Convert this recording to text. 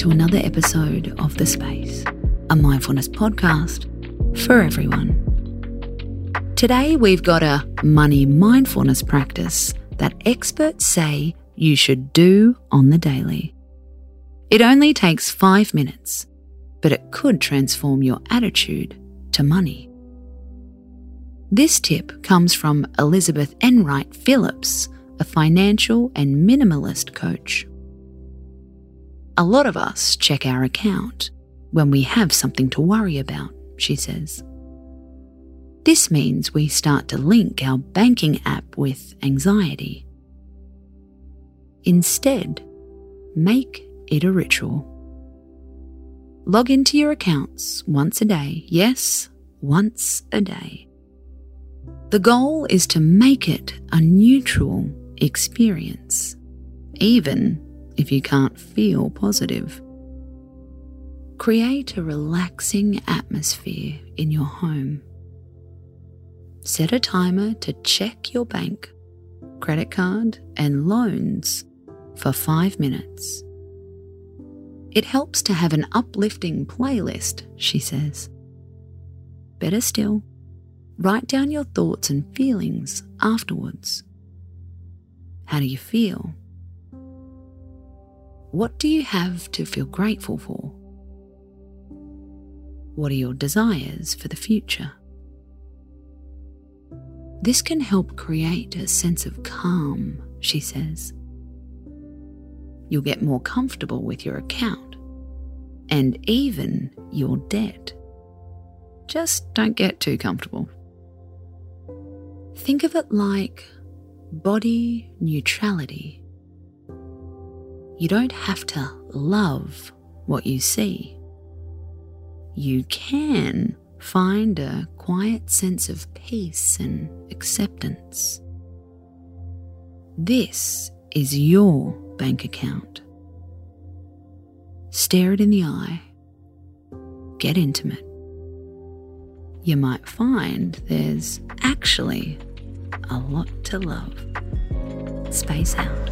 to another episode of The Space, a mindfulness podcast for everyone. Today we've got a money mindfulness practice that experts say you should do on the daily. It only takes 5 minutes, but it could transform your attitude to money. This tip comes from Elizabeth Enright Phillips, a financial and minimalist coach. A lot of us check our account when we have something to worry about, she says. This means we start to link our banking app with anxiety. Instead, make it a ritual. Log into your accounts once a day. Yes, once a day. The goal is to make it a neutral experience, even if you can't feel positive. Create a relaxing atmosphere in your home. Set a timer to check your bank, credit card, and loans for 5 minutes. It helps to have an uplifting playlist, she says. Better still, write down your thoughts and feelings afterwards. How do you feel? What do you have to feel grateful for? What are your desires for the future? This can help create a sense of calm, she says. You'll get more comfortable with your account and even your debt. Just don't get too comfortable. Think of it like body neutrality. You don't have to love what you see. You can find a quiet sense of peace and acceptance. This is your bank account. Stare it in the eye. Get intimate. You might find there's actually a lot to love. Space out.